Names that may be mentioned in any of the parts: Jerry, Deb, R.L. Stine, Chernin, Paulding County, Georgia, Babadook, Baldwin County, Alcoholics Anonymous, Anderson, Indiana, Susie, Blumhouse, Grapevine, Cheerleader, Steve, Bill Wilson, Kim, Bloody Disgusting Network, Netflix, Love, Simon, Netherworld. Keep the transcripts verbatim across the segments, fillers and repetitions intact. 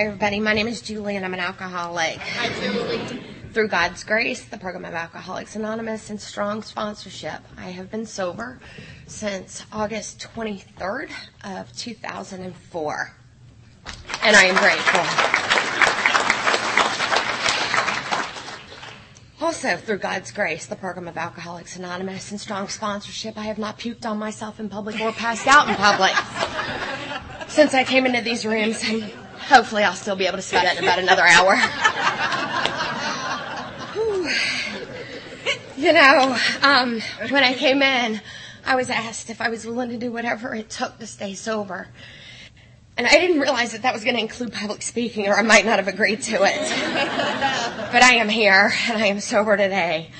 Hi, everybody. My name is Julie, and I'm an alcoholic. Hi, Julie. Through God's grace, the program of Alcoholics Anonymous, and strong sponsorship, I have been sober since August twenty-third of two thousand four, and I am grateful. Also, through God's grace, the program of Alcoholics Anonymous, and strong sponsorship, I have not puked on myself in public or passed out in public since I came into these rooms, and hopefully I'll still be able to say that in about another hour. You know, um, when I came in, I was asked if I was willing to do whatever it took to stay sober. And I didn't realize that that was going to include public speaking, or I might not have agreed to it. But I am here, and I am sober today.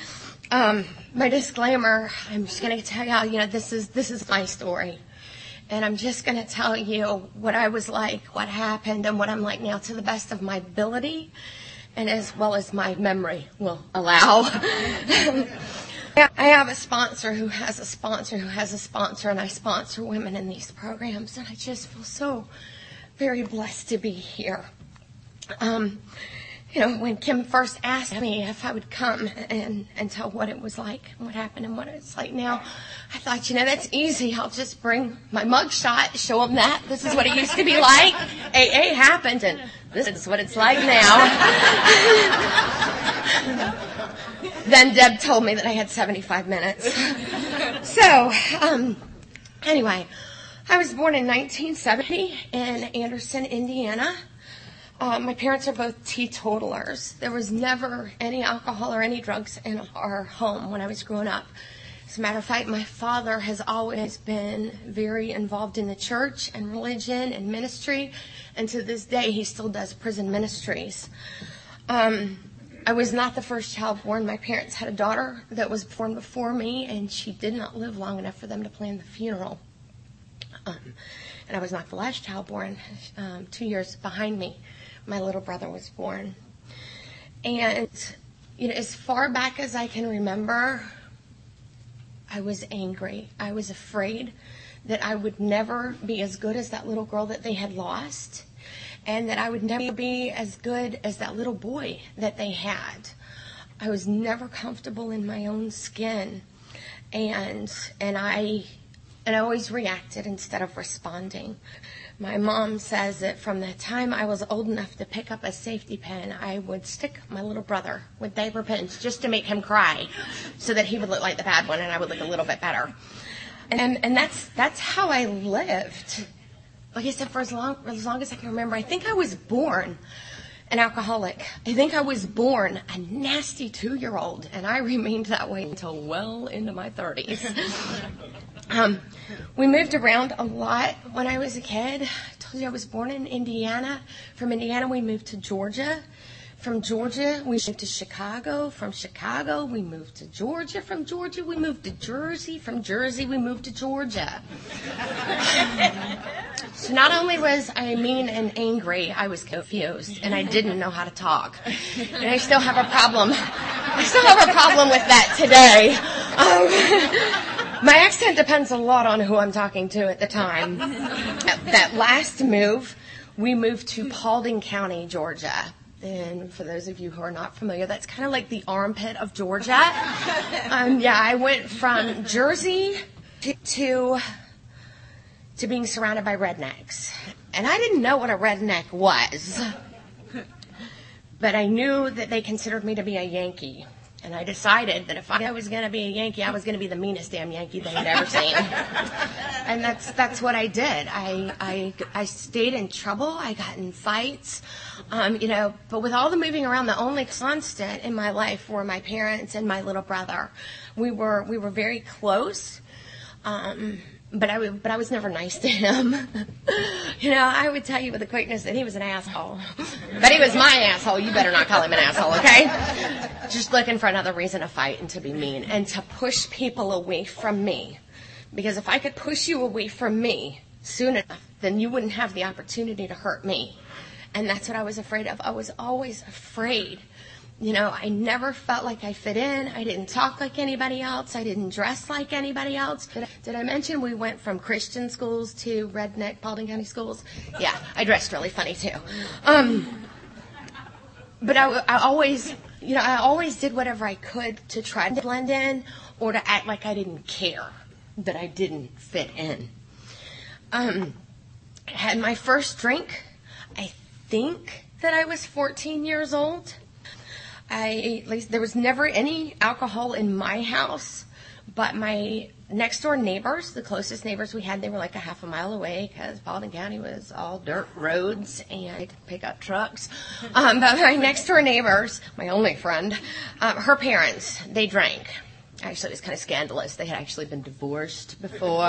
Um, my disclaimer, I'm just going to tell y'all, you know, this is this is my story. And I'm just going to tell you what I was like, what happened, and what I'm like now to the best of my ability, and as well as my memory will allow. I have a sponsor who has a sponsor who has a sponsor, and I sponsor women in these programs, and I just feel so very blessed to be here. Um, you know, when Kim first asked me if I would come and, and tell what it was like and what happened and what it's like now, I thought, you know, that's easy. I'll just bring my mugshot, show them that. This is what it used to be like. A A happened, and this is what it's like now. Then Deb told me that I had seventy-five minutes. So, um, anyway, I was born in nineteen seventy in Anderson, Indiana. Uh, my parents are both teetotalers. There was never any alcohol or any drugs in our home when I was growing up. As a matter of fact, my father has always been very involved in the church and religion and ministry, and to this day he still does prison ministries. Um, I was not the first child born. My parents had a daughter that was born before me, and she did not live long enough for them to plan the funeral. Um, and I was not the last child born. Um, two years behind me, my little brother was born. And you know, as far back as I can remember, I was angry. I was afraid that I would never be as good as that little girl that they had lost, and that I would never be as good as that little boy that they had. I was never comfortable in my own skin, and and I and I always reacted instead of responding. My mom says that from the time I was old enough to pick up a safety pin, I would stick my little brother with diaper pins just to make him cry so that he would look like the bad one and I would look a little bit better. And and that's that's how I lived. Like I said, for as long, for as long as I can remember, I think I was born an alcoholic. I think I was born a nasty two-year-old, and I remained that way until well into my thirties. Um, we moved around a lot when I was a kid. I told you I was born in Indiana. From Indiana, we moved to Georgia. From Georgia, we moved to Chicago. From Chicago, we moved to Georgia. From Georgia, we moved to Jersey. From Jersey, we moved to Georgia. So not only was I mean and angry, I was confused, and I didn't know how to talk. And I still have a problem. I still have a problem with that today. Um, My accent depends a lot on who I'm talking to at the time. At that last move, we moved to Paulding County, Georgia. And for those of you who are not familiar, that's kind of like the armpit of Georgia. Um, yeah, I went from Jersey to, to to being surrounded by rednecks. And I didn't know what a redneck was. But I knew that they considered me to be a Yankee. And I decided that if I was going to be a Yankee, I was going to be the meanest damn Yankee they had ever seen. And that's that's what I did. I, I, I stayed in trouble. I got in fights. Um, you know, but with all the moving around, the only constant in my life were my parents and my little brother. We were we were very close, um, but I but I was never nice to him. You know, I would tell you with the quickness that he was an asshole. But he was my asshole. You better not call him an asshole, okay? Just looking for another reason to fight and to be mean and to push people away from me. Because if I could push you away from me soon enough, then you wouldn't have the opportunity to hurt me. And that's what I was afraid of. I was always afraid You know, I never felt like I fit in. I didn't talk like anybody else. I didn't dress like anybody else. Did I, did I mention we went from Christian schools to redneck Paulding County schools? Yeah, I dressed really funny too. Um, but I, I always, you know, I always did whatever I could to try to blend in or to act like I didn't care that I didn't fit in. Um, I had my first drink. I think that I was fourteen years old. I, at least there was never any alcohol in my house, but my next door neighbors, the closest neighbors we had, they were like a half a mile away because Baldwin County was all dirt roads and pickup trucks. Um, but my next door neighbors, my only friend, um, her parents, they drank. Actually, it was kind of scandalous. They had actually been divorced before.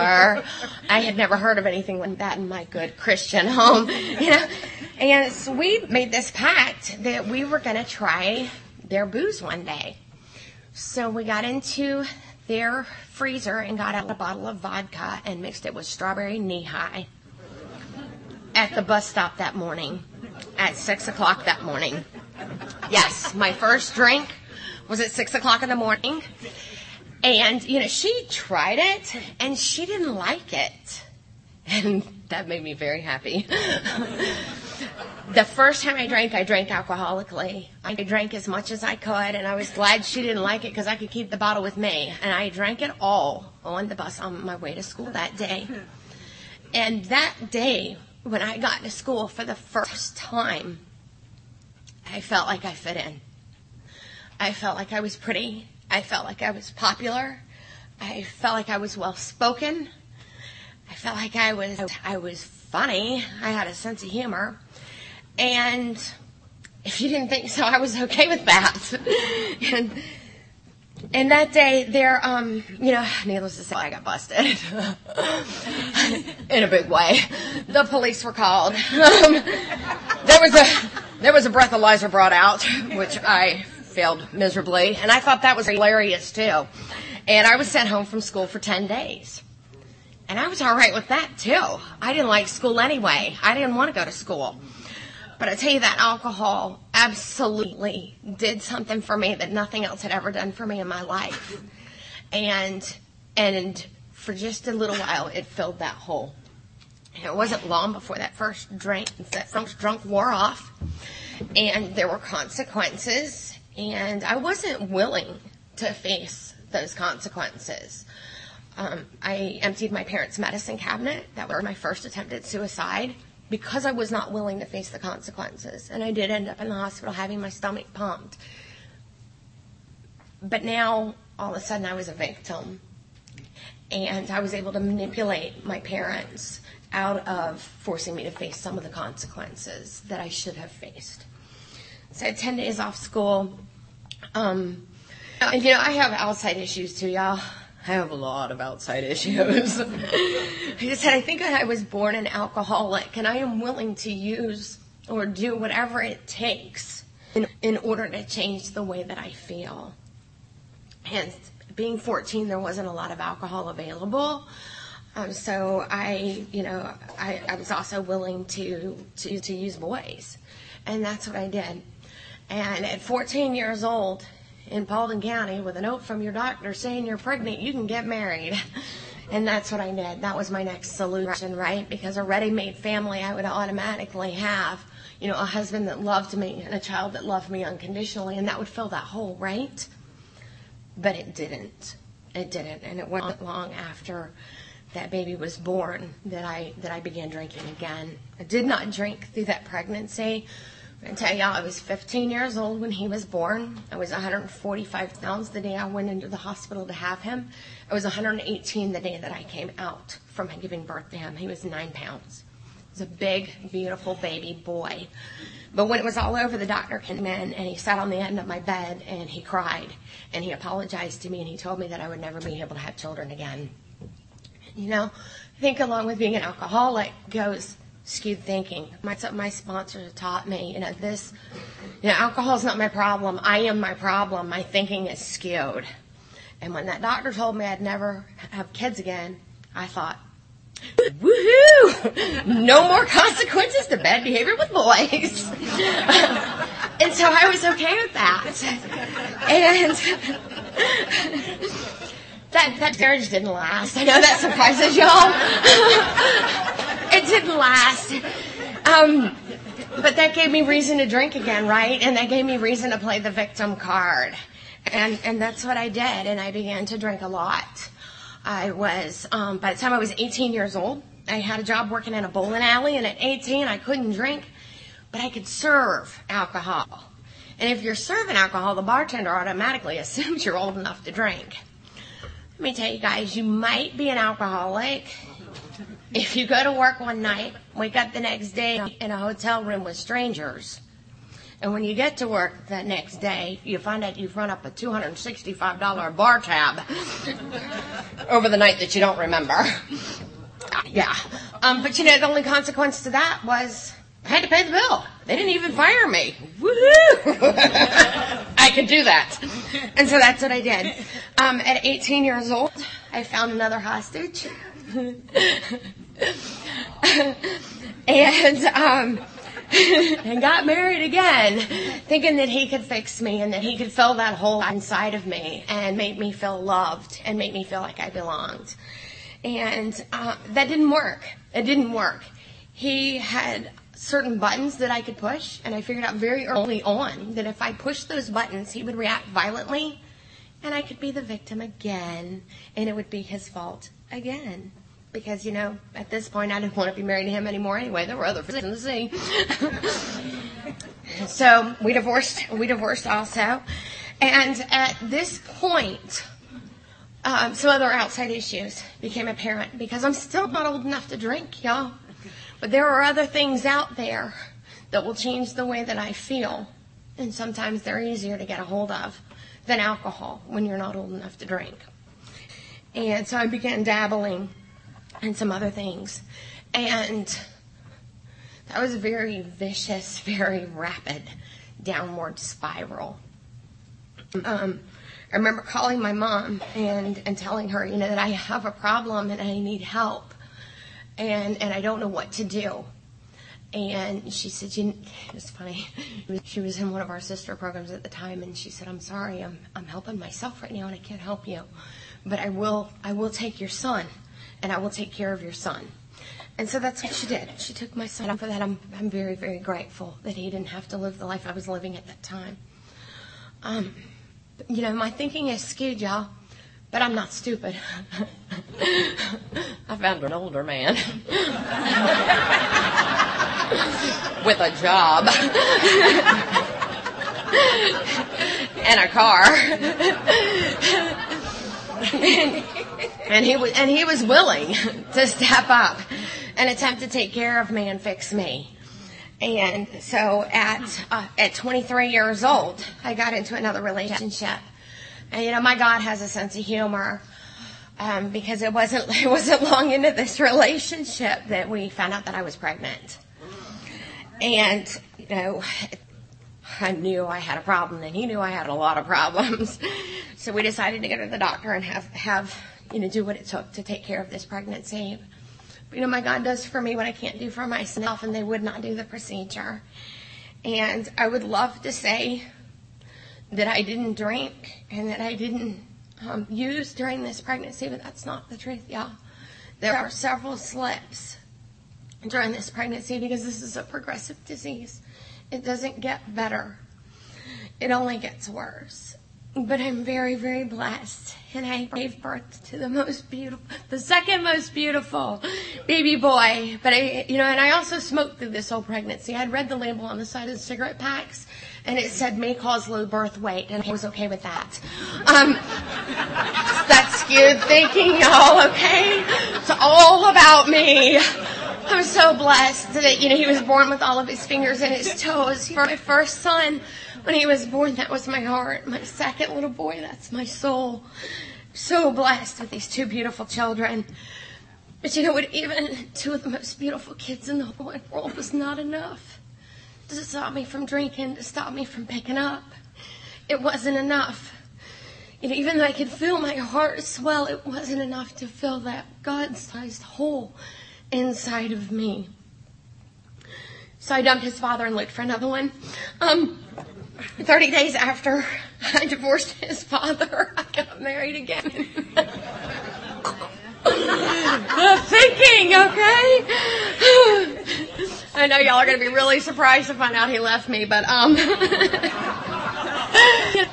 I had never heard of anything like that in my good Christian home, you know. And so we made this pact that we were going to try their booze one day. So we got into their freezer and got out a bottle of vodka and mixed it with strawberry knee-high at the bus stop that morning at six o'clock that morning. Yes, my first drink was at six o'clock in the morning. And, you know, she tried it, and she didn't like it. And that made me very happy. The first time I drank, I drank alcoholically. I drank as much as I could, and I was glad she didn't like it because I could keep the bottle with me. And I drank it all on the bus on my way to school that day. And that day, when I got to school for the first time, I felt like I fit in. I felt like I was pretty. I felt like I was popular. I felt like I was well-spoken. I felt like I was I was funny. I had a sense of humor. And if you didn't think so, I was okay with that. and, and that day, there, um, you know, needless to say, I got busted in a big way. The police were called. Um, there was a there was a breathalyzer brought out, which I failed miserably, and I thought that was hilarious too. And I was sent home from school for ten days. And I was all right with that, too. I didn't like school anyway. I didn't want to go to school. But I tell you, that alcohol absolutely did something for me that nothing else had ever done for me in my life. And and for just a little while, it filled that hole. And it wasn't long before that first drink, that first drunk wore off. And there were consequences. And I wasn't willing to face those consequences. Um, I emptied my parents' medicine cabinet. That was my first attempt at suicide because I was not willing to face the consequences. And I did end up in the hospital having my stomach pumped. But now, all of a sudden, I was a victim. And I was able to manipulate my parents out of forcing me to face some of the consequences that I should have faced. So I had ten days off school. Um, and, you know, I have outside issues, too, y'all. I have a lot of outside issues. I just said, I think I was born an alcoholic, and I am willing to use or do whatever it takes in, in order to change the way that I feel. And being fourteen, there wasn't a lot of alcohol available. Um, so I, you know, I, I was also willing to, to, to use boys. And that's what I did. And at fourteen years old, in Paulding County, with a note from your doctor saying you're pregnant, you can get married. And that's what I did. That was my next solution, right? Because a ready-made family, I would automatically have, you know, a husband that loved me and a child that loved me unconditionally, and that would fill that hole, right? But it didn't. It didn't. And it wasn't long after that baby was born that I that I began drinking again. I did not drink through that pregnancy. I tell y'all, I was fifteen years old when he was born. I was one hundred forty-five pounds the day I went into the hospital to have him. I was one hundred eighteen the day that I came out from giving birth to him. He was nine pounds. He was a big, beautiful baby boy. But when it was all over, the doctor came in, and he sat on the end of my bed, and he cried. And he apologized to me, and he told me that I would never be able to have children again. You know, I think along with being an alcoholic goes skewed thinking. My, my sponsor taught me, you know, this, you know, alcohol is not my problem. I am my problem. My thinking is skewed. And when that doctor told me I'd never have kids again, I thought, woohoo! No more consequences to bad behavior with boys. And so I was okay with that. And that that marriage didn't last. I know that surprises y'all. It didn't last. Um, but that gave me reason to drink again, right? And that gave me reason to play the victim card. And and that's what I did, and I began to drink a lot. I was, um, by the time I was eighteen years old, I had a job working in a bowling alley, and at eighteen I couldn't drink, but I could serve alcohol. And if you're serving alcohol, the bartender automatically assumes you're old enough to drink. Let me tell you guys, you might be an alcoholic if you go to work one night, wake up the next day in a hotel room with strangers. And when you get to work the next day, you find out you've run up a two hundred sixty-five dollars bar tab over the night that you don't remember. Yeah. Um, but, you know, the only consequence to that was I had to pay the bill. They didn't even fire me. Woohoo! I could do that. And so that's what I did. Um, at eighteen years old, I found another hostage. and... Um, and got married again, thinking that he could fix me and that he could fill that hole inside of me and make me feel loved and make me feel like I belonged. And uh, that didn't work. It didn't work. He had certain buttons that I could push, and I figured out very early on that if I pushed those buttons, he would react violently, and I could be the victim again, and it would be his fault again. Because, you know, at this point, I didn't want to be married to him anymore anyway. There were other things in the sea. So we divorced. We divorced also. And at this point, um, some other outside issues became apparent because I'm still not old enough to drink, y'all. But there are other things out there that will change the way that I feel. And sometimes they're easier to get a hold of than alcohol when you're not old enough to drink. And so I began dabbling and some other things. And that was a very vicious, very rapid downward spiral. Um, I remember calling my mom and, and telling her, you know, that I have a problem and I need help. And, and I don't know what to do. And she said, you, it was funny. She was in one of our sister programs at the time. And she said, I'm sorry, I'm, I'm helping myself right now and I can't help you. But I will, I will take your son. And I will take care of your son. And so that's what she did. She took my son. And for that, I'm I'm very, very grateful that he didn't have to live the life I was living at that time. Um, you know, my thinking is skewed, y'all, but I'm not stupid. I found an older man with a job and a car. and, and he was, and he was willing to step up and attempt to take care of me and fix me. And so at uh, at twenty-three years old, I got into another relationship. And you know, my God has a sense of humor um, because it wasn't it wasn't long into this relationship that we found out that I was pregnant. And you know, I knew I had a problem, and he knew I had a lot of problems. So we decided to go to the doctor and have have. you know, do what it took to take care of this pregnancy. But, you know, my God does for me what I can't do for myself, and they would not do the procedure. And I would love to say that I didn't drink and that I didn't um, use during this pregnancy, but that's not the truth, y'all. There are several slips during this pregnancy because this is a progressive disease. It doesn't get better. It only gets worse. But I'm very, very blessed, and I gave birth to the most beautiful, the second most beautiful baby boy. But I, you know, and I also smoked through this whole pregnancy. I'd read the label on the side of the cigarette packs, and it said may cause low birth weight, and I was okay with that. Um, that's skewed thinking, y'all. Okay, it's all about me. I'm so blessed that, you know, he was born with all of his fingers and his toes. For my first son, when he was born, that was my heart. My second little boy, that's my soul. So blessed with these two beautiful children. But you know what? Even two of the most beautiful kids in the whole world was not enough to stop me from drinking, to stop me from picking up. It wasn't enough. You know, even though I could feel my heart swell, it wasn't enough to fill that God-sized hole inside of me. So I dumped his father and looked for another one. Um, thirty days after I divorced his father, I got married again. The thinking, okay? I know y'all are going to be really surprised to find out he left me, but, um,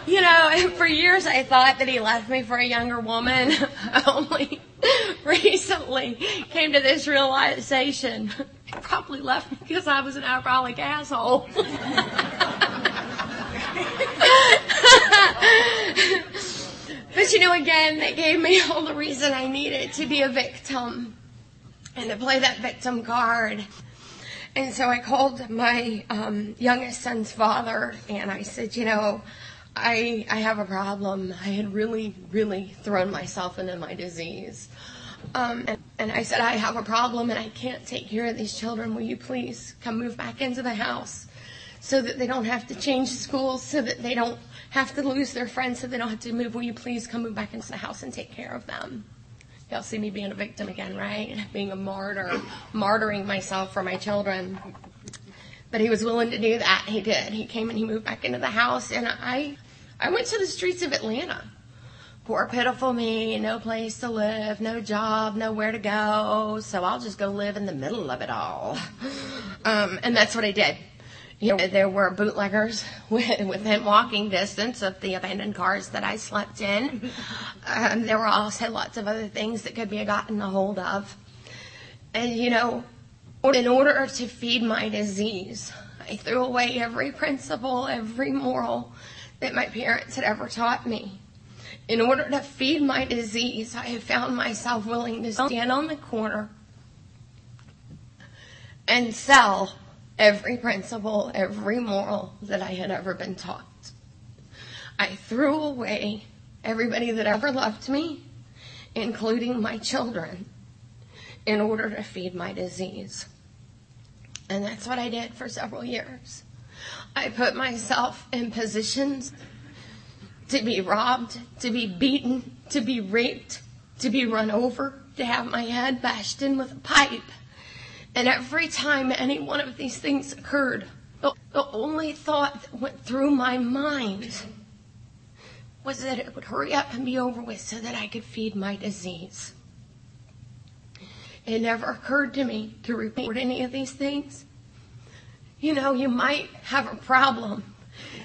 you know, for years I thought that he left me for a younger woman. I only recently came to this realization. He probably left me because I was an alcoholic asshole. But, you know, again, that gave me all the reason I needed to be a victim and to play that victim card. And so I called my um, youngest son's father, and I said, you know, I, I have a problem. I had really, really thrown myself into my disease. Um, and, and I said, I have a problem, and I can't take care of these children. Will you please come move back into the house so that they don't have to change schools, so that they don't have to lose their friends, so they don't have to move. Will you please come move back into the house and take care of them? Y'all see me being a victim again, right? Being a martyr, martyring myself for my children. But he was willing to do that. He did. He came and he moved back into the house, and I, I went to the streets of Atlanta. Poor pitiful me, no place to live, no job, nowhere to go, so I'll just go live in the middle of it all. Um, and that's what I did. You know, there were bootleggers within walking distance of the abandoned cars that I slept in. Um, there were also lots of other things that could be gotten a hold of. And, you know, in order to feed my disease, I threw away every principle, every moral that my parents had ever taught me. In order to feed my disease, I have found myself willing to stand on the corner and sell every principle, every moral that I had ever been taught. I threw away everybody that ever loved me, including my children, in order to feed my disease. And that's what I did for several years. I put myself in positions to be robbed, to be beaten, to be raped, to be run over, to have my head bashed in with a pipe. And every time any one of these things occurred, the, the only thought that went through my mind was that it would hurry up and be over with so that I could feed my disease. It never occurred to me to report any of these things. You know, you might have a problem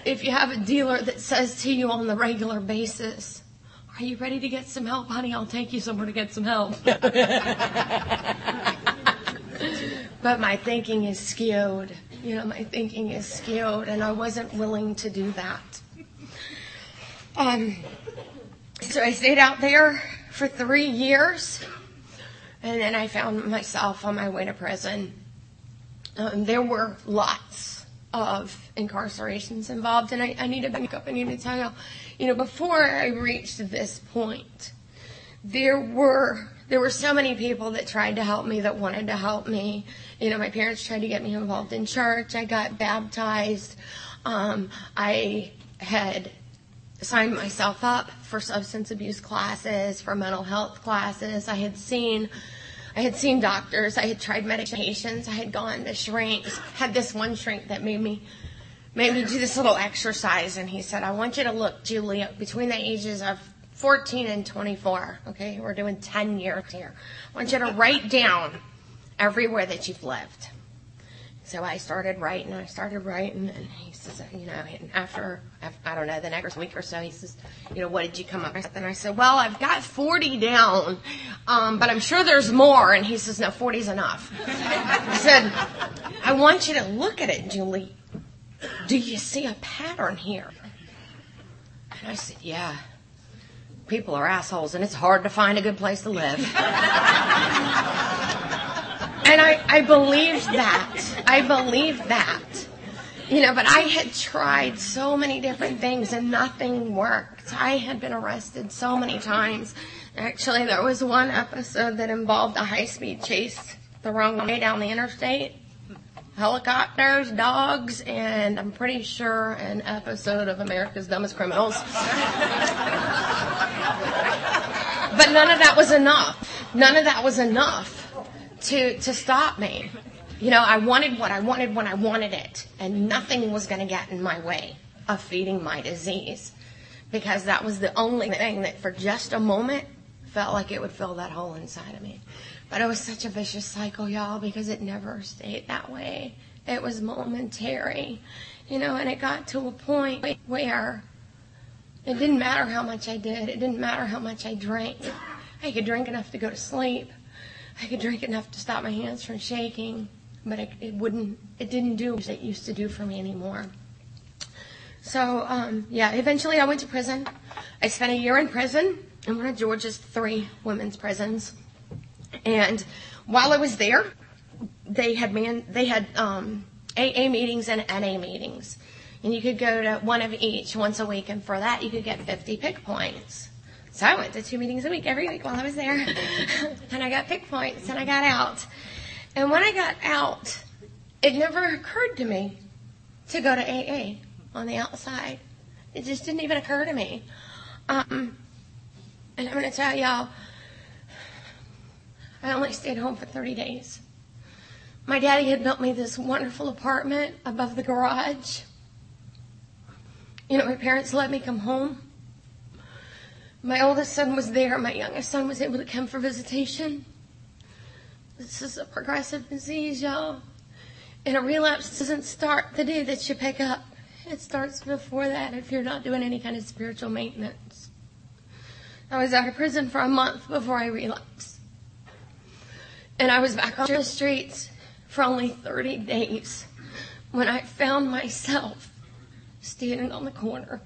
if you have a dealer that says to you on the regular basis, "Are you ready to get some help, honey? I'll take you somewhere to get some help." But my thinking is skewed. You know, my thinking is skewed, and I wasn't willing to do that. Um, so I stayed out there for three years, and then I found myself on my way to prison. Um, there were lots of incarcerations involved, and I, I need to back up. I need to tell you, you know, before I reached this point, there were... There were so many people that tried to help me, that wanted to help me. You know, my parents tried to get me involved in church. I got baptized. Um, I had signed myself up for substance abuse classes, for mental health classes. I had seen, I had seen doctors. I had tried medications. I had gone to shrinks. Had this one shrink that made me, made me do this little exercise, and he said, "I want you to look, Julia, between the ages of fourteen and twenty-four, okay? We're doing ten years here. I want you to write down everywhere that you've lived." So I started writing, I started writing, and he says, you know, and after, I don't know, the next week or so, he says, you know, what did you come up with? And I said, well, I've got forty down, um, but I'm sure there's more. And he says, no, forty's enough. I said, I want you to look at it, Julie. Do you see a pattern here? And I said, yeah. People are assholes, and it's hard to find a good place to live. And I, I believed that. I believed that. You know, but I had tried so many different things, and nothing worked. I had been arrested so many times. Actually, there was one episode that involved a high-speed chase the wrong way down the interstate. Helicopters, dogs, and I'm pretty sure an episode of America's Dumbest Criminals. But none of that was enough. None of that was enough to to stop me. You know, I wanted what I wanted when I wanted it, and nothing was going to get in my way of feeding my disease, because that was the only thing that for just a moment felt like it would fill that hole inside of me. But it was such a vicious cycle, y'all, because it never stayed that way. It was momentary, you know, and it got to a point where it didn't matter how much I did. It didn't matter how much I drank. I could drink enough to go to sleep. I could drink enough to stop my hands from shaking, but it, it wouldn't, it didn't do what it used to do for me anymore. So, um, yeah, eventually I went to prison. I spent a year in prison in one of Georgia's three women's prisons. And while I was there, they had man, they had um, A A meetings and N A meetings. And you could go to one of each once a week, and for that you could get fifty pick points. So I went to two meetings a week every week while I was there, and I got pick points, and I got out. And when I got out, it never occurred to me to go to A A on the outside. It just didn't even occur to me. Um, and I'm going to tell y'all, I only stayed home for thirty days. My daddy had built me this wonderful apartment above the garage. You know, my parents let me come home. My oldest son was there. My youngest son was able to come for visitation. This is a progressive disease, y'all. And a relapse doesn't start the day that you pick up. It starts before that if you're not doing any kind of spiritual maintenance. I was out of prison for a month before I relapsed. And I was back on the streets for only thirty days when I found myself standing on the corner,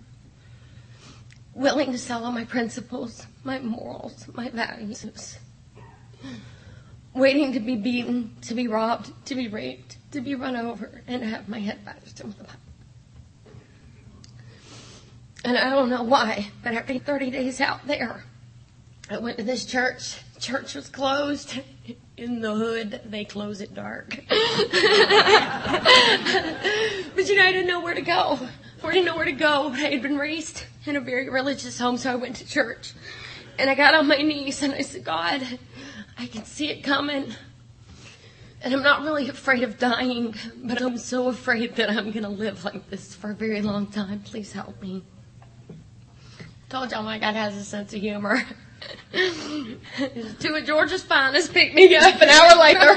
willing to sell all my principles, my morals, my values, waiting to be beaten, to be robbed, to be raped, to be run over, and have my head bashed in with a pipe. And I don't know why, but after thirty days out there, I went to this church. Church was closed. In the hood, they close at dark. But, you know, I didn't know where to go. I didn't know where to go. I had been raised in a very religious home, so I went to church. And I got on my knees, and I said, God, I can see it coming. And I'm not really afraid of dying, but I'm so afraid that I'm going to live like this for a very long time. Please help me. Told y'all my God has a sense of humor. Two of Georgia's finest picked me up an hour later.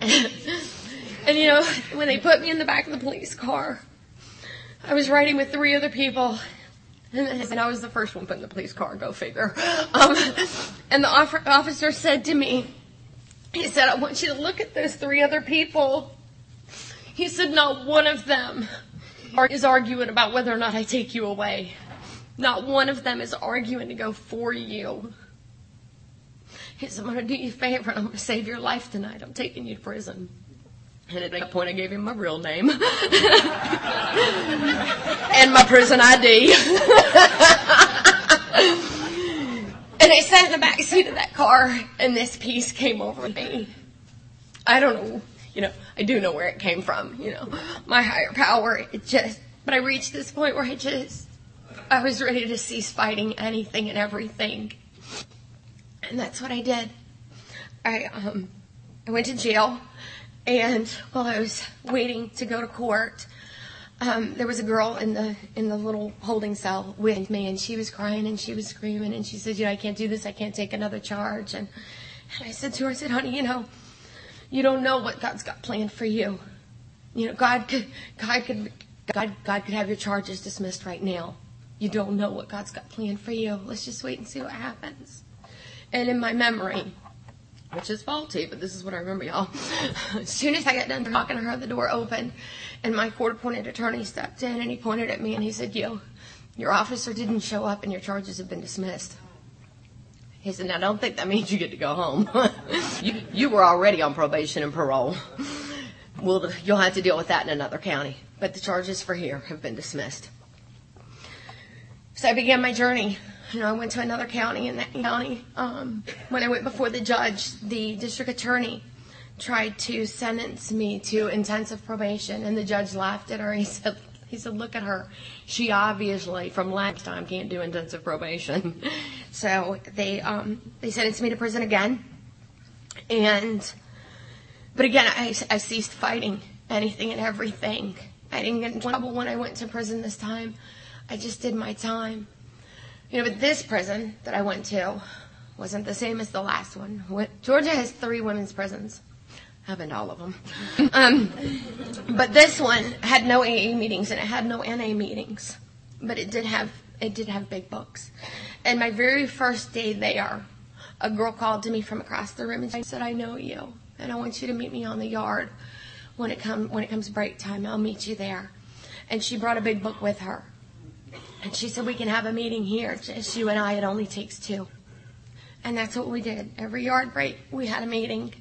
and, and, you know, when they put me in the back of the police car, I was riding with three other people, and, and I was the first one put in the police car, go figure. Um, and the officer said to me, he said, I want you to look at those three other people. He said, not one of them is arguing about whether or not I take you away. Not one of them is arguing to go for you. He said, I'm going to do you a favor, and I'm going to save your life tonight. I'm taking you to prison. And at that point, I gave him my real name. And my prison I D. And I sat in the back seat of that car, and this piece came over me. I don't know. You know, I do know where it came from, you know, my higher power, it just, but I reached this point where I just, I was ready to cease fighting anything and everything. And that's what I did. I, um, I went to jail, and while I was waiting to go to court, um, there was a girl in the, in the little holding cell with me, and she was crying and she was screaming, and she said, you know, I can't do this. I can't take another charge. And, and I said to her, I said, honey, you know, you don't know what God's got planned for you. You know, God could, God could, God, God could have your charges dismissed right now. You don't know what God's got planned for you. Let's just wait and see what happens. And in my memory, which is faulty, but this is what I remember, y'all. As soon as I got done talking to her, the door opened, and my court-appointed attorney stepped in, and he pointed at me, and he said, "You, your officer didn't show up, and your charges have been dismissed." He said, now, don't think that means you get to go home. you, you were already on probation and parole. We'll, you'll have to deal with that in another county. But the charges for here have been dismissed. So I began my journey. You know, I went to another county. In that county, um, when I went before the judge, the district attorney tried to sentence me to intensive probation. And the judge laughed at her. He said, he said, look at her. She obviously, from last time, can't do intensive probation. So they um, they sentenced me to prison again. And, but again, I, I ceased fighting anything and everything. I didn't get in trouble when I went to prison this time. I just did my time. You know, but this prison that I went to wasn't the same as the last one. What, Georgia has three women's prisons. I've been to all of them. Um, but this one had no A A meetings and it had no N A meetings. But it did have it did have big books. And my very first day there, a girl called to me from across the room and said, "I know you, and I want you to meet me on the yard when it come when it comes break time. I'll meet you there." And she brought a big book with her. And she said, "We can have a meeting here. Just you and I. It only takes two." And that's what we did. Every yard break, we had a meeting.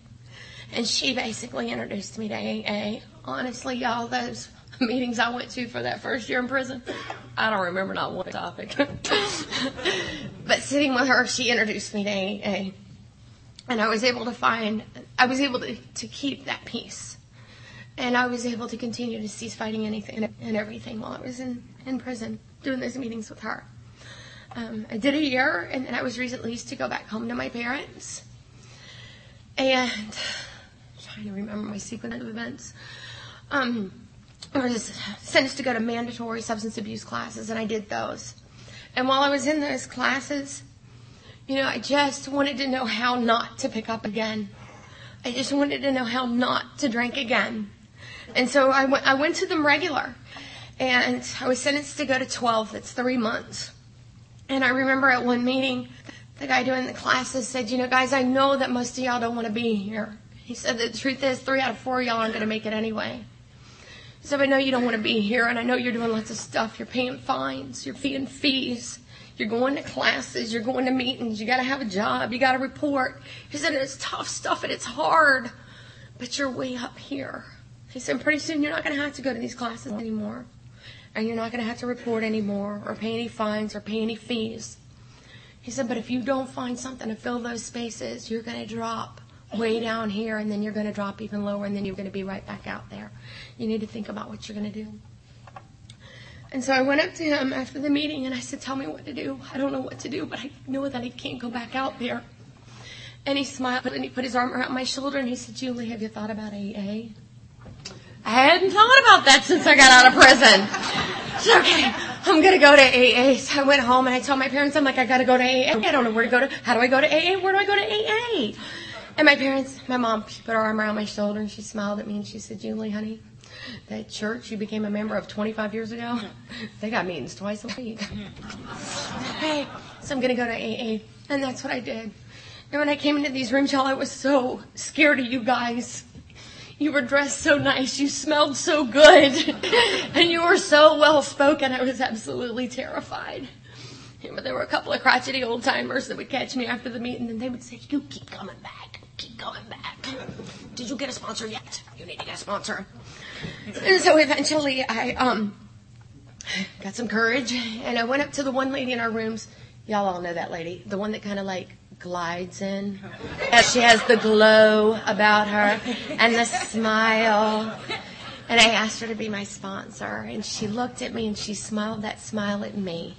And she basically introduced me to A A. Honestly, y'all, those meetings I went to for that first year in prison, I don't remember not one topic. But sitting with her, she introduced me to A A. And I was able to find, I was able to, to keep that peace. And I was able to continue to cease fighting anything and everything while I was in, in prison, doing those meetings with her. Um, I did a year, and then I was released to go back home to my parents. And... trying to remember my sequence of events. Um, I was sentenced to go to mandatory substance abuse classes, and I did those. And while I was in those classes, you know, I just wanted to know how not to pick up again. I just wanted to know how not to drink again. And so I went, I went to them regular, and I was sentenced to go to twelve. That's three months. And I remember at one meeting, the guy doing the classes said, "You know, guys, I know that most of y'all don't want to be here." He said, "The truth is, three out of four of y'all aren't going to make it anyway. He said, I know you don't want to be here, and I know you're doing lots of stuff. You're paying fines. You're paying fees. You're going to classes. You're going to meetings. You got to have a job. You got to report." He said, "It's tough stuff, and it's hard, but you're way up here." He said, "Pretty soon you're not going to have to go to these classes anymore, and you're not going to have to report anymore or pay any fines or pay any fees." He said, "But if you don't find something to fill those spaces, you're going to drop way down here, and then you're going to drop even lower, and then you're going to be right back out there. You need to think about what you're going to do." And so I went up to him after the meeting, and I said, "Tell me what to do. I don't know what to do, but I know that I can't go back out there." And he smiled, and he put his arm around my shoulder, and he said, "Julie, have you thought about A A?" I hadn't thought about that since I got out of prison. I said, "Okay, I'm going to go to A A. So I went home, and I told my parents, I'm like, "I got to go to A A. I don't know where to go to. How do I go to A A? Where do I go to A A?" And my parents, my mom, she put her arm around my shoulder, and she smiled at me, and she said, "Julie, honey, that church you became a member of twenty-five years ago, they got meetings twice a week." Hey, so I'm going to go to A A. And that's what I did. And when I came into these rooms, y'all, I was so scared of you guys. You were dressed so nice. You smelled so good. And you were so well-spoken. I was absolutely terrified. Yeah, but there were a couple of crotchety old-timers that would catch me after the meeting, and they would say, "You keep coming back. Keep going back. Did you get a sponsor yet? You need to get a sponsor." And so eventually I um got some courage, and I went up to the one lady in our rooms. Y'all all know that lady, the one that kind of like glides in. And she has the glow about her and the smile. And I asked her to be my sponsor, and she looked at me, and she smiled that smile at me.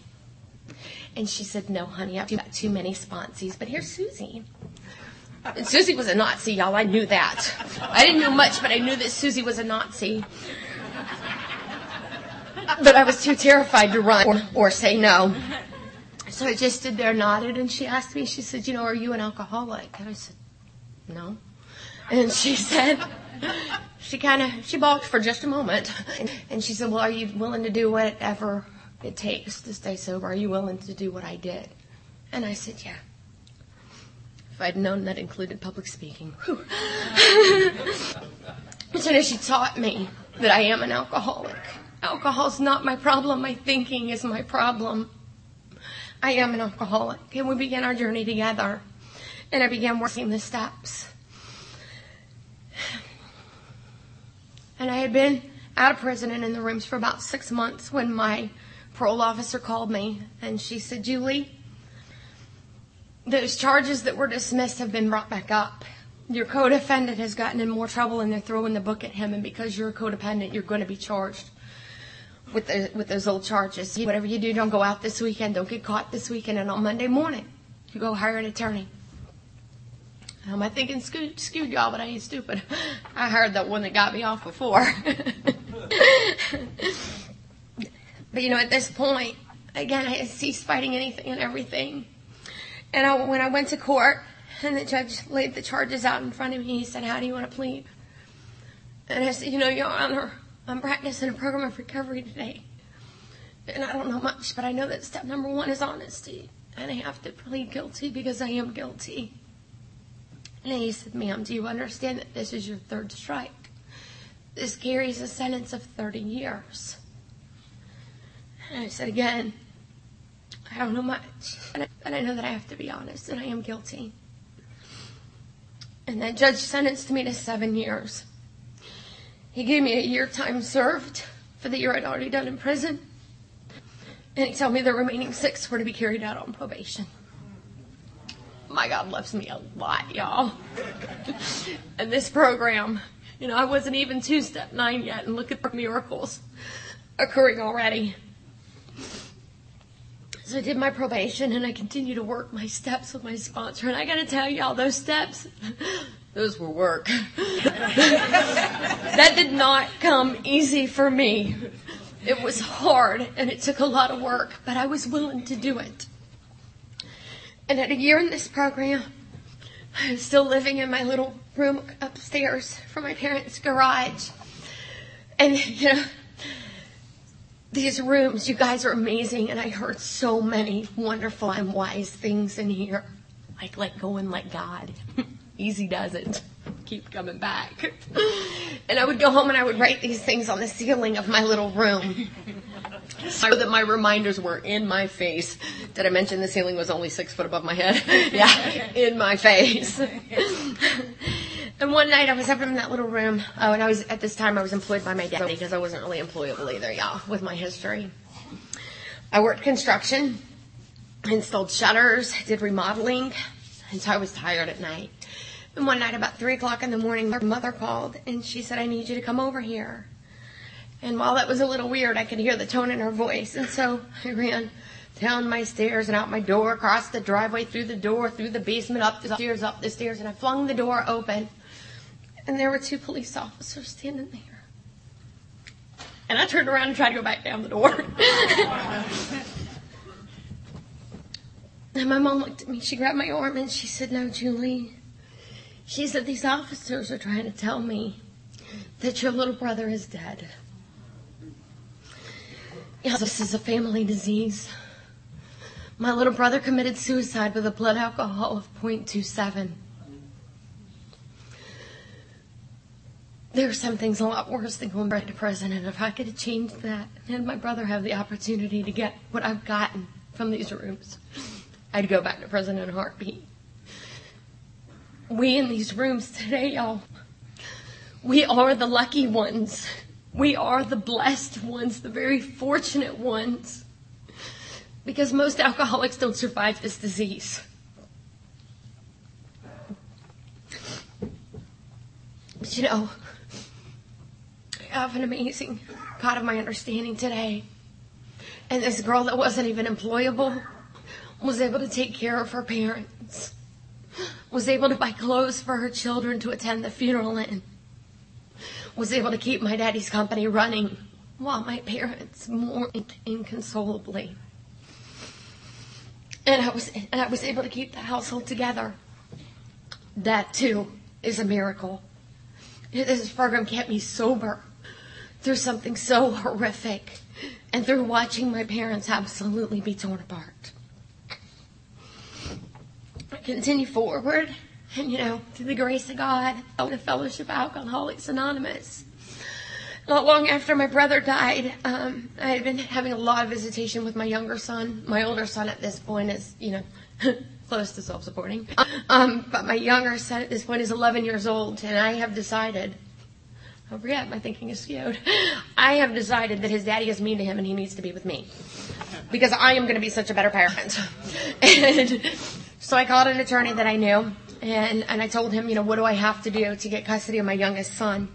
And she said, "No, honey, I've got too many sponsees, but here's Susie." And Susie was a Nazi, y'all. I knew that. I didn't know much, but I knew that Susie was a Nazi. But I was too terrified to run or, or say no. So I just stood there, nodded, and she asked me, she said, "You know, are you an alcoholic?" And I said, "No." And she said, she kind of, she balked for just a moment. And she said, "Well, are you willing to do whatever it takes to stay sober? Are you willing to do what I did?" And I said, "Yeah." If I'd known that included public speaking. But you know, she taught me that I am an alcoholic. Alcohol's not my problem. My thinking is my problem. I am an alcoholic. And we began our journey together. And I began working the steps. And I had been out of prison and in the rooms for about six months when my parole officer called me. And she said, "Julie, those charges that were dismissed have been brought back up. Your co-defendant has gotten in more trouble, and they're throwing the book at him. And because you're a codependent, you're going to be charged with the, with those old charges. Whatever you do, don't go out this weekend. Don't get caught this weekend. And on Monday morning, to go hire an attorney. Am um, I thinking sco- skewed, y'all, but I ain't stupid. I hired that one that got me off before. But, you know, at this point, again, I had ceased fighting anything and everything. And I, when I went to court and the judge laid the charges out in front of me, he said, how do you want to plead? And I said, you know, Your Honor, I'm practicing a program of recovery today. And I don't know much, but I know that step number one is honesty. And I have to plead guilty because I am guilty. And he said, ma'am, do you understand that this is your third strike? This carries a sentence of thirty years. And I said, again, I don't know much, and I, and I know that I have to be honest, and I am guilty. And that judge sentenced me to seven years. He gave me a year time served for the year I'd already done in prison, and he told me the remaining six were to be carried out on probation. My God loves me a lot, y'all. And this program, you know, I wasn't even two step nine yet, and look at the miracles occurring already. So I did my probation, and I continued to work my steps with my sponsor. And I got to tell y'all, those steps, those were work. That did not come easy for me. It was hard, and it took a lot of work, but I was willing to do it. And at a year in this program, I was still living in my little room upstairs from my parents' garage. And, you know, these rooms, you guys are amazing, and I heard so many wonderful and wise things in here. Like, let go and let God. Easy does it. Keep coming back. And I would go home and I would write these things on the ceiling of my little room so that my reminders were in my face. Did I mention the ceiling was only six foot above my head? Yeah, in my face. And one night I was up in that little room. Oh, and I was, at this time I was employed by my dad because I wasn't really employable either, y'all, with my history. I worked construction, installed shutters, did remodeling, and so I was tired at night. And one night about three o'clock in the morning, my mother called and she said, I need you to come over here. And while that was a little weird, I could hear the tone in her voice. And so I ran down my stairs and out my door, across the driveway, through the door, through the basement, up the stairs, up the stairs, and I flung the door open. And there were two police officers standing there. And I turned around and tried to go back down the door. And my mom looked at me. She grabbed my arm and she said, no, Julie. She said, these officers are trying to tell me that your little brother is dead. Yes, this is a family disease. My little brother committed suicide with a blood alcohol of point two seven. There are some things a lot worse than going back to prison, and if I could have changed that and had my brother have the opportunity to get what I've gotten from these rooms, I'd go back to prison in a heartbeat. We in these rooms today, y'all, we are the lucky ones. We are the blessed ones, the very fortunate ones, because most alcoholics don't survive this disease. But, you know, I have an amazing God of my understanding today. And this girl that wasn't even employable was able to take care of her parents, was able to buy clothes for her children to attend the funeral in, was able to keep my daddy's company running while my parents mourned inconsolably. And I was, and I was able to keep the household together. That, too, is a miracle. This program kept me sober through something so horrific and through watching my parents absolutely be torn apart. I continue forward, and, you know, through the grace of God, I went to Fellowship Alcoholics Anonymous. Not long after my brother died, um, I had been having a lot of visitation with my younger son. My older son at this point is, you know, close to self-supporting. Um, but my younger son at this point is eleven years old, and I have decided, oh, yeah, my thinking is skewed. I have decided that his daddy is mean to him and he needs to be with me because I am going to be such a better parent. And so I called an attorney that I knew, and, and I told him, you know, what do I have to do to get custody of my youngest son?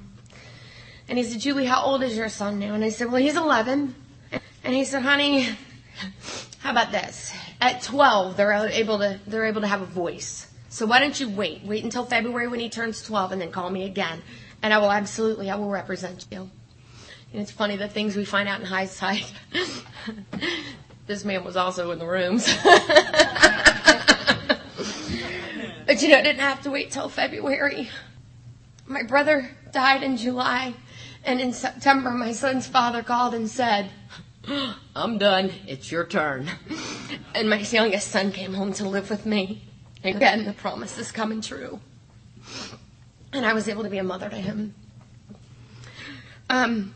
And he said, Julie, how old is your son now? And I said, well, he's eleven. And he said, honey, how about this? At twelve, they're able to they're able to have a voice. So why don't you wait? Wait until February when he turns twelve, and then call me again, and I will absolutely I will represent you. And it's funny the things we find out in hindsight. This man was also in the rooms. But, you know, I didn't have to wait till February. My brother died in July, and in September, my son's father called and said, I'm done. It's your turn. And my youngest son came home to live with me. Again, the promise is coming true. And I was able to be a mother to him. Um,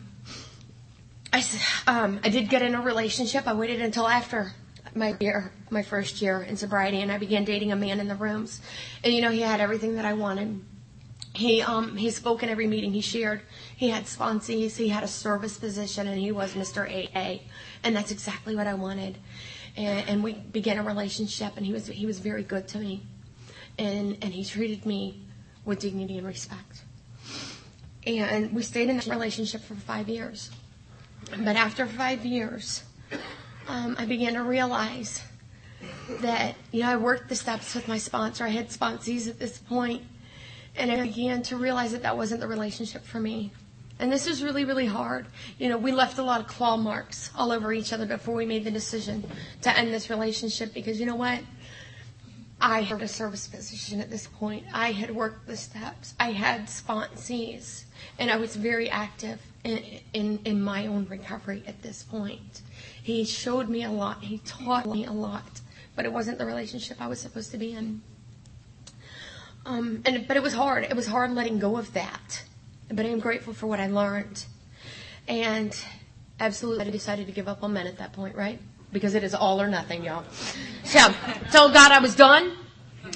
I, um, I did get in a relationship. I waited until after my year, my first year in sobriety, and I began dating a man in the rooms. And, you know, he had everything that I wanted. He um he spoke in every meeting he shared. He had sponsees. He had a service position, and he was Mister A A. And that's exactly what I wanted. And, and we began a relationship, and he was he was very good to me. And, and he treated me with dignity and respect. And we stayed in that relationship for five years. But after five years, um, I began to realize that, you know, I worked the steps with my sponsor. I had sponsees at this point. And I began to realize that that wasn't the relationship for me. And this was really, really hard. You know, we left a lot of claw marks all over each other before we made the decision to end this relationship because, you know what? I had a service position at this point. I had worked the steps. I had sponsees. And I was very active in, in, in my own recovery at this point. He showed me a lot. He taught me a lot. But it wasn't the relationship I was supposed to be in. Um, and but it was hard. It was hard letting go of that. But I am grateful for what I learned. And absolutely, I decided to give up on men at that point, right? Because it is all or nothing, y'all. So told God I was done.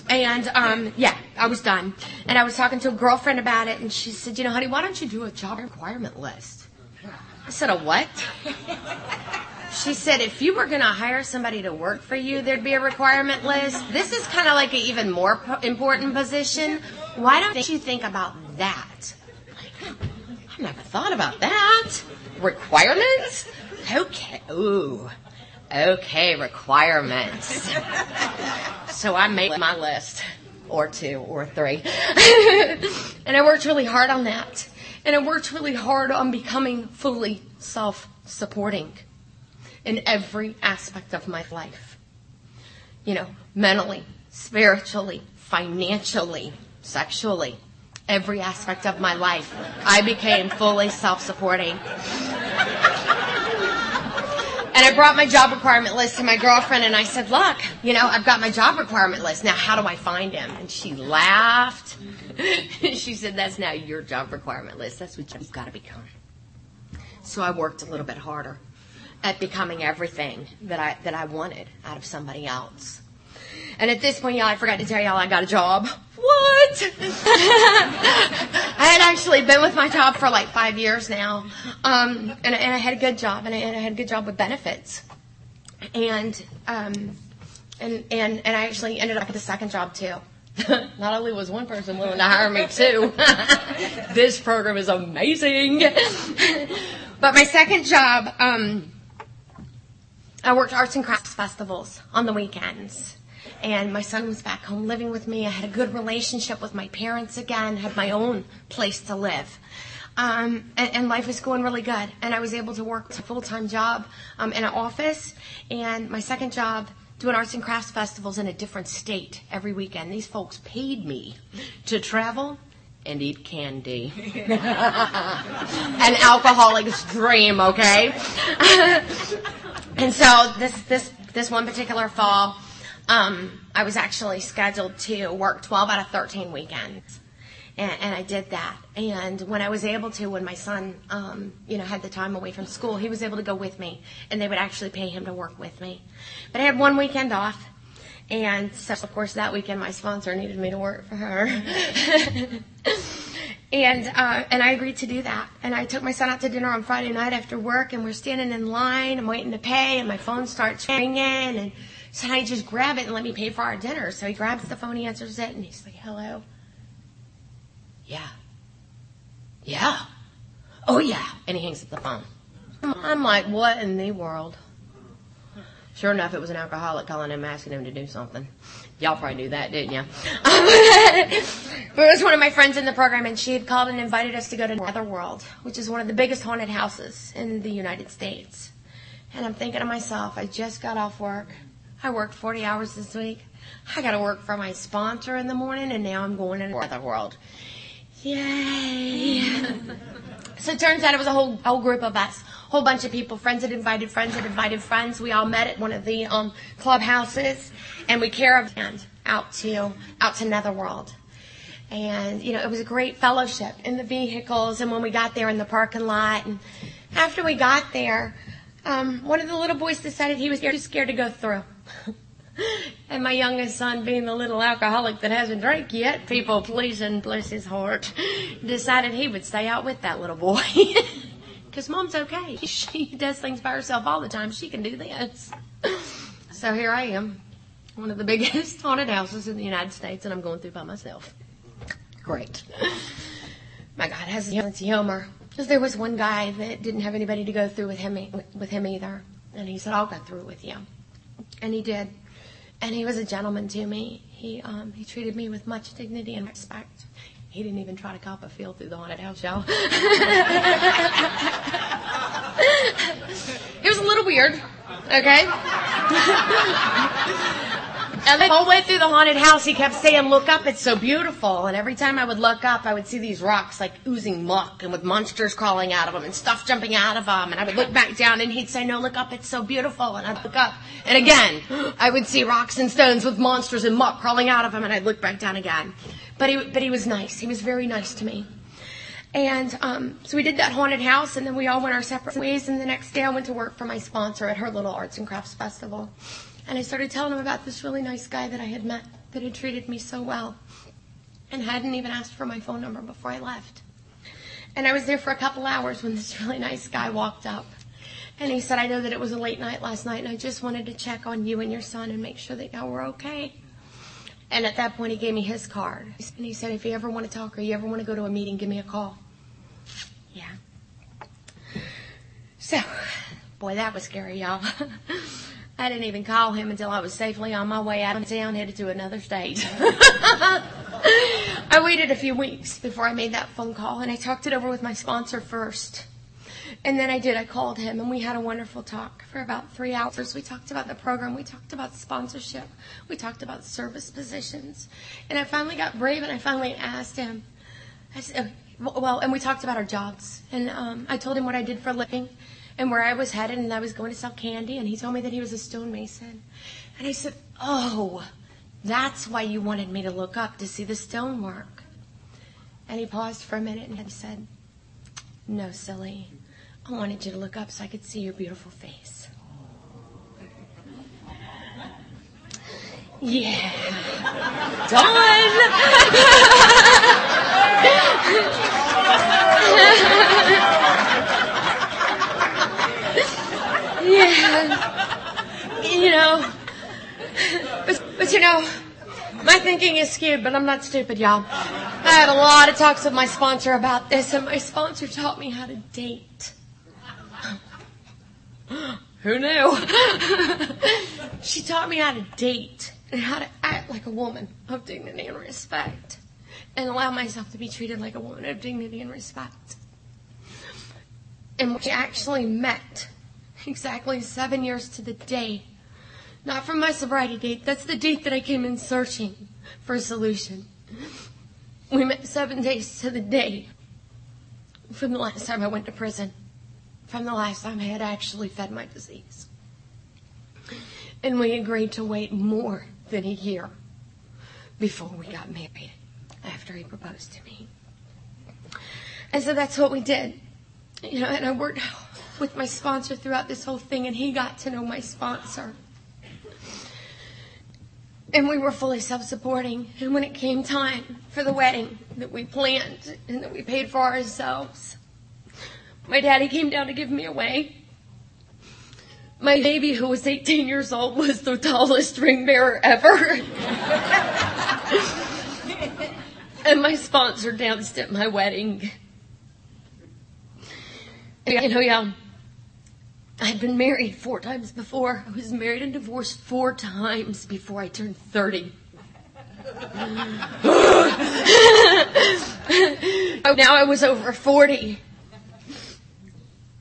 And, um, yeah, I was done. And I was talking to a girlfriend about it, and she said, you know, honey, why don't you do a job requirement list? I said, a what? She said, if you were going to hire somebody to work for you, there'd be a requirement list. This is kind of like an even more important position. Why don't you think about that? I never thought about that. Requirements? Okay. Ooh. Okay, requirements. So I made my list, or two, or three. And I worked really hard on that. And I worked really hard on becoming fully self-supporting in every aspect of my life. You know, mentally, spiritually, financially, sexually, every aspect of my life. I became fully self-supporting. And I brought my job requirement list to my girlfriend, and I said, look, you know, I've got my job requirement list. Now, how do I find him? And she laughed. She said, that's now your job requirement list. That's what you've got to become. So I worked a little bit harder at becoming everything that I that I wanted out of somebody else. And at this point, y'all, I forgot to tell y'all I got a job. What? I had actually been with my job for like five years now, um, and, and I had a good job, and I, and I had a good job with benefits, and um, and and and I actually ended up with a second job too. Not only was one person willing to hire me too. This program is amazing. But my second job, um, I worked arts and crafts festivals on the weekends. And my son was back home living with me. I had a good relationship with my parents again, had my own place to live. Um, and, and life was going really good. And I was able to work a full-time job um, in an office. And my second job, doing arts and crafts festivals in a different state every weekend. These folks paid me to travel and eat candy. An alcoholic's dream, okay? And so this, this, this one particular fall, Um, I was actually scheduled to work twelve out of thirteen weekends, and, and I did that. And when I was able to, when my son, um, you know, had the time away from school, he was able to go with me, and they would actually pay him to work with me. But I had one weekend off, and so, of course, that weekend my sponsor needed me to work for her. And uh, and I agreed to do that. And I took my son out to dinner on Friday night after work, and we're standing in line, I'm waiting to pay, and my phone starts ringing, and so I just grab it and let me pay for our dinner. So he grabs the phone, he answers it, and he's like, hello? Yeah. Yeah. Oh, yeah. And he hangs up the phone. I'm like, what in the world? Sure enough, it was an alcoholic calling him, asking him to do something. Y'all probably knew that, didn't you? But it was one of my friends in the program, and she had called and invited us to go to Netherworld, which is one of the biggest haunted houses in the United States. And I'm thinking to myself, I just got off work. I worked forty hours this week. I got to work for my sponsor in the morning, and now I'm going to Netherworld. Yay! So it turns out it was a whole whole group of us, whole bunch of people, friends that invited friends that invited friends. We all met at one of the um, clubhouses, and we caravanned out to out to Netherworld. And you know, it was a great fellowship in the vehicles, and when we got there in the parking lot, and after we got there, um, one of the little boys decided he was too scared to go through. And my youngest son, being the little alcoholic that hasn't drank yet, people pleasing, bless his heart, decided he would stay out with that little boy. Because Mom's okay. She does things by herself all the time. She can do this. So here I am, one of the biggest haunted houses in the United States, and I'm going through by myself. Great. My God has a sense of humor. Because there was one guy that didn't have anybody to go through with him, with him either. And he said, I'll go through with you. And he did. And he was a gentleman to me. He um, he treated me with much dignity and respect. He didn't even try to cop a feel through the haunted house, y'all. It was a little weird, okay? And the whole way through the haunted house, he kept saying, look up, it's so beautiful. And every time I would look up, I would see these rocks like oozing muck and with monsters crawling out of them and stuff jumping out of them. And I would look back down and he'd say, no, look up, it's so beautiful. And I'd look up. And again, I would see rocks and stones with monsters and muck crawling out of them. And I'd look back down again. But he, but he was nice. He was very nice to me. And um, so we did that haunted house, and then we all went our separate ways. And the next day I went to work for my sponsor at her little arts and crafts festival. And I started telling him about this really nice guy that I had met that had treated me so well and hadn't even asked for my phone number before I left. And I was there for a couple hours when this really nice guy walked up. And he said, I know that it was a late night last night, and I just wanted to check on you and your son and make sure that y'all were okay. And at that point, he gave me his card. And he said, if you ever want to talk or you ever want to go to a meeting, give me a call. Yeah. So, boy, that was scary, y'all. I didn't even call him until I was safely on my way out of town, headed to another state. I waited a few weeks before I made that phone call, and I talked it over with my sponsor first. And then I did. I called him, and we had a wonderful talk for about three hours. We talked about the program. We talked about sponsorship. We talked about service positions. And I finally got brave, and I finally asked him. I said, well, and we talked about our jobs. And um, I told him what I did for a living. And where I was headed, and I was going to sell candy, and he told me that he was a stonemason. And I said, oh, that's why you wanted me to look up to see the stonework. And he paused for a minute and said, no, silly, I wanted you to look up so I could see your beautiful face. Yeah. Done. Yeah, you know, but, but you know, my thinking is skewed, but I'm not stupid, y'all. I had a lot of talks with my sponsor about this, and my sponsor taught me how to date. Who knew? She taught me how to date and how to act like a woman of dignity and respect and allow myself to be treated like a woman of dignity and respect. And we actually met exactly seven years to the day. Not from my sobriety date. That's the date that I came in searching for a solution. We met seven days to the day from the last time I went to prison, from the last time I had actually fed my disease. And we agreed to wait more than a year before we got married after he proposed to me. And so that's what we did. You know, and I worked with my sponsor throughout this whole thing, and he got to know my sponsor. And we were fully self-supporting. And when it came time for the wedding that we planned and that we paid for ourselves, my daddy came down to give me away. My baby, who was eighteen years old, was the tallest ring bearer ever. And my sponsor danced at my wedding. You know, yeah. I'd been married four times before. I was married and divorced four times before I turned thirty. Now I was over forty.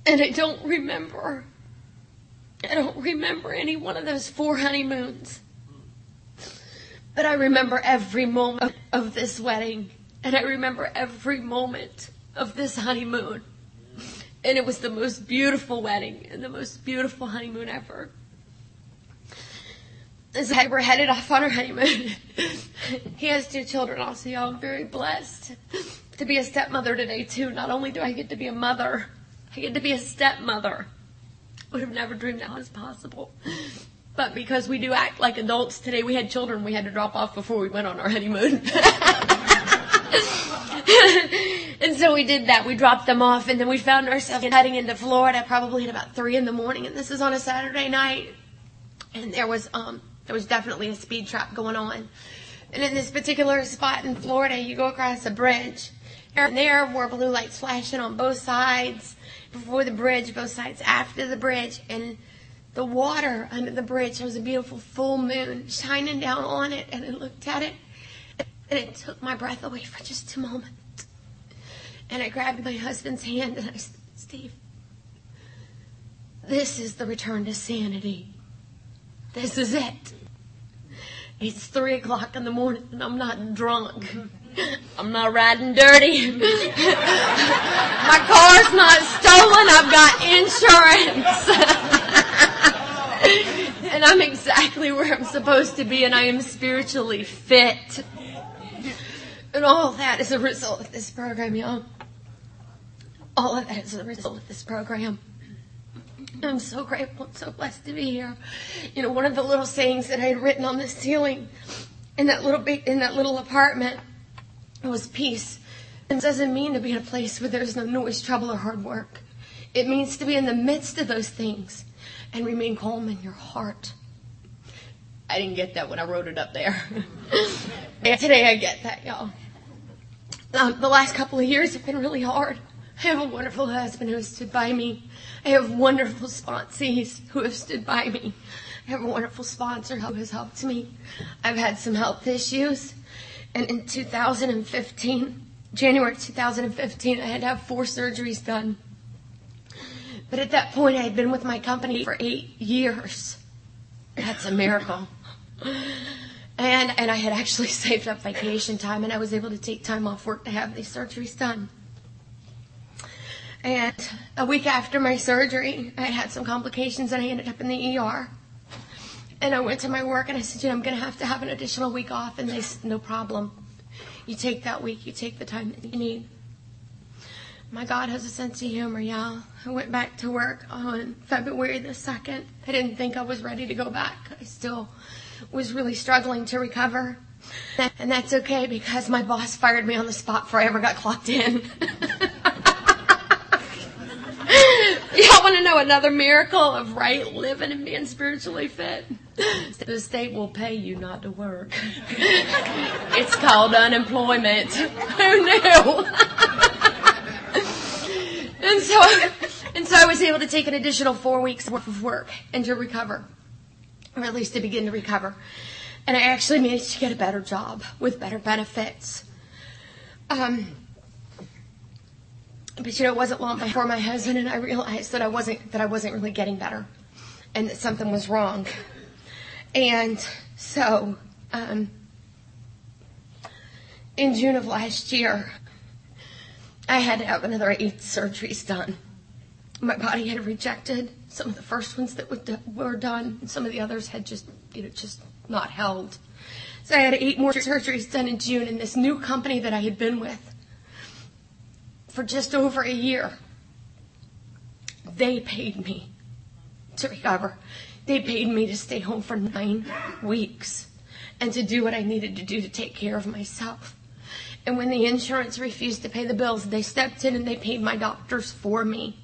And I don't remember. I don't remember any one of those four honeymoons. But I remember every moment of this wedding. And I remember every moment of this honeymoon. And it was the most beautiful wedding and the most beautiful honeymoon ever. As I were headed off on our honeymoon, he has two children also, y'all. I'm very blessed to be a stepmother today, too. Not only do I get to be a mother, I get to be a stepmother. Would have never dreamed that was possible. But because we do act like adults today, we had children we had to drop off before we went on our honeymoon. And so we did that. We dropped them off, and then we found ourselves heading into Florida probably at about three in the morning, and this is on a Saturday night. And there was um there was definitely a speed trap going on. And in this particular spot in Florida, you go across a bridge, and there were blue lights flashing on both sides before the bridge, both sides after the bridge, and the water under the bridge, there was a beautiful full moon shining down on it, and I looked at it, and it took my breath away for just a moment. And I grabbed my husband's hand and I said, Steve, this is the return to sanity. This is it. It's three o'clock in the morning and I'm not drunk. I'm not riding dirty. My car's not stolen. I've got insurance. And I'm exactly where I'm supposed to be, and I am spiritually fit. And all of that is a result of this program, y'all. All of that is a result of this program. I'm so grateful and so blessed to be here. You know, one of the little sayings that I had written on the ceiling in that little big, in that little apartment was peace. It doesn't mean to be in a place where there's no noise, trouble, or hard work. It means to be in the midst of those things and remain calm in your heart. I didn't get that when I wrote it up there. And today I get that, y'all. Um, the last couple of years have been really hard. I have a wonderful husband who has stood by me. I have wonderful sponsees who have stood by me. I have a wonderful sponsor who has helped me. I've had some health issues. And in two thousand fifteen, January two thousand fifteen, I had to have four surgeries done. But at that point, I had been with my company for eight years. That's a miracle. And and I had actually saved up vacation time, and I was able to take time off work to have these surgeries done. And a week after my surgery, I had some complications, and I ended up in the E R. And I went to my work, and I said, you know, I'm going to have to have an additional week off. And they said, no problem. You take that week. You take the time that you need. My God has a sense of humor, y'all. I went back to work on February the second. I didn't think I was ready to go back. I still was really struggling to recover. And that's okay, because my boss fired me on the spot before I ever got clocked in. Y'all want to know another miracle of right living and being spiritually fit? The state will pay you not to work. It's called unemployment. Who knew? And so, and so I was able to take an additional four weeks worth of work and to recover, or at least to begin to recover. And I actually managed to get a better job with better benefits. Um, but you know, it wasn't long before my husband and I realized that I wasn't that I wasn't really getting better, and that something was wrong. And so, um, in June of last year, I had to have another eight surgeries done. My body had rejected some of the first ones that were done, and some of the others had just, you know, just not held. So I had eight more surgeries done in June, and this new company that I had been with for just over a year, they paid me to recover. They paid me to stay home for nine weeks and to do what I needed to do to take care of myself. And when the insurance refused to pay the bills, they stepped in and they paid my doctors for me.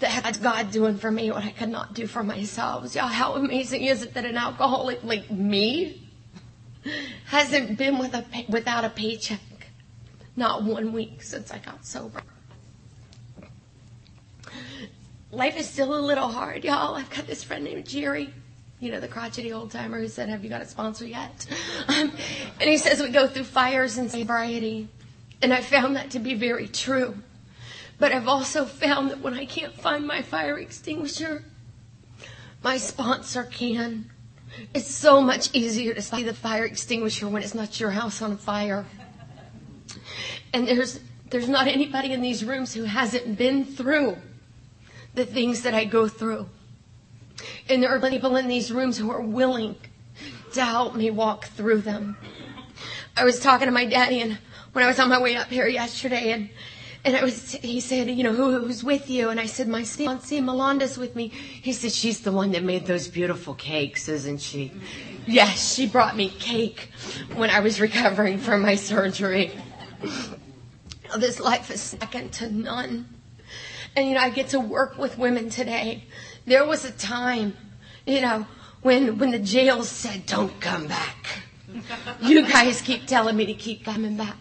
That's God doing for me what I could not do for myself. Y'all, how amazing is it that an alcoholic like me hasn't been with a pay- without a paycheck? Not one week since I got sober. life is still a little hard, y'all. I've got this friend named Jerry, you know, the crotchety old-timer who said, have you got a sponsor yet? Um, and he says we go through fires and sobriety. And I found that to be very true. But I've also found that when I can't find my fire extinguisher, my sponsor can. It's so much easier to see the fire extinguisher when it's not your house on fire. And there's there's not anybody in these rooms who hasn't been through the things that I go through. And there are people in these rooms who are willing to help me walk through them. I was talking to my daddy and when I was on my way up here yesterday, and and I was, he said, you know, Who, who's with you? And I said, my fiancée Melinda's with me. He said, she's the one that made those beautiful cakes, isn't she? Yes, she brought me cake when I was recovering from my surgery. This life is second to none. And, you know, I get to work with women today. There was a time, you know, when when the jail said, don't come back. You guys keep telling me to keep coming back.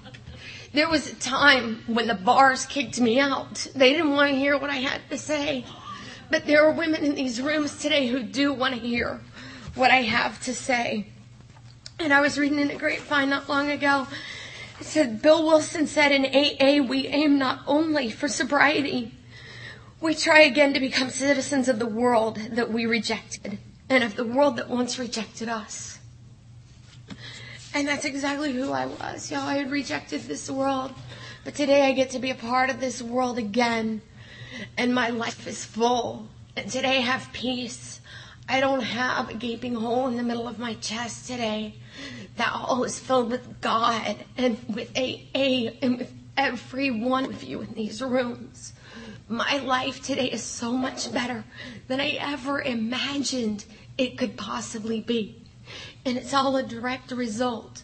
There was a time when the bars kicked me out. They didn't want to hear what I had to say. But there are women in these rooms today who do want to hear what I have to say. And I was reading in a Grapevine not long ago. It said, Bill Wilson said, in A A, we aim not only for sobriety. We try again to become citizens of the world that we rejected and of the world that once rejected us. And that's exactly who I was, y'all. I had rejected this world. But today I get to be a part of this world again. And my life is full. And today I have peace. I don't have a gaping hole in the middle of my chest today. That hole is filled with God and with A A and with every one of you in these rooms. My life today is so much better than I ever imagined it could possibly be. And it's all a direct result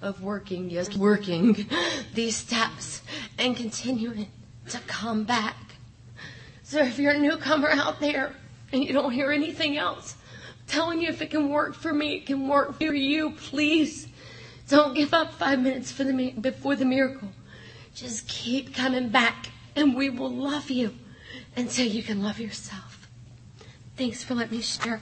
of working, yes, working these steps and continuing to come back. So if you're a newcomer out there and you don't hear anything else, I'm telling you, if it can work for me, it can work for you. Please don't give up five minutes for the, before the miracle. Just keep coming back, and we will love you until you can love yourself. Thanks for letting me share.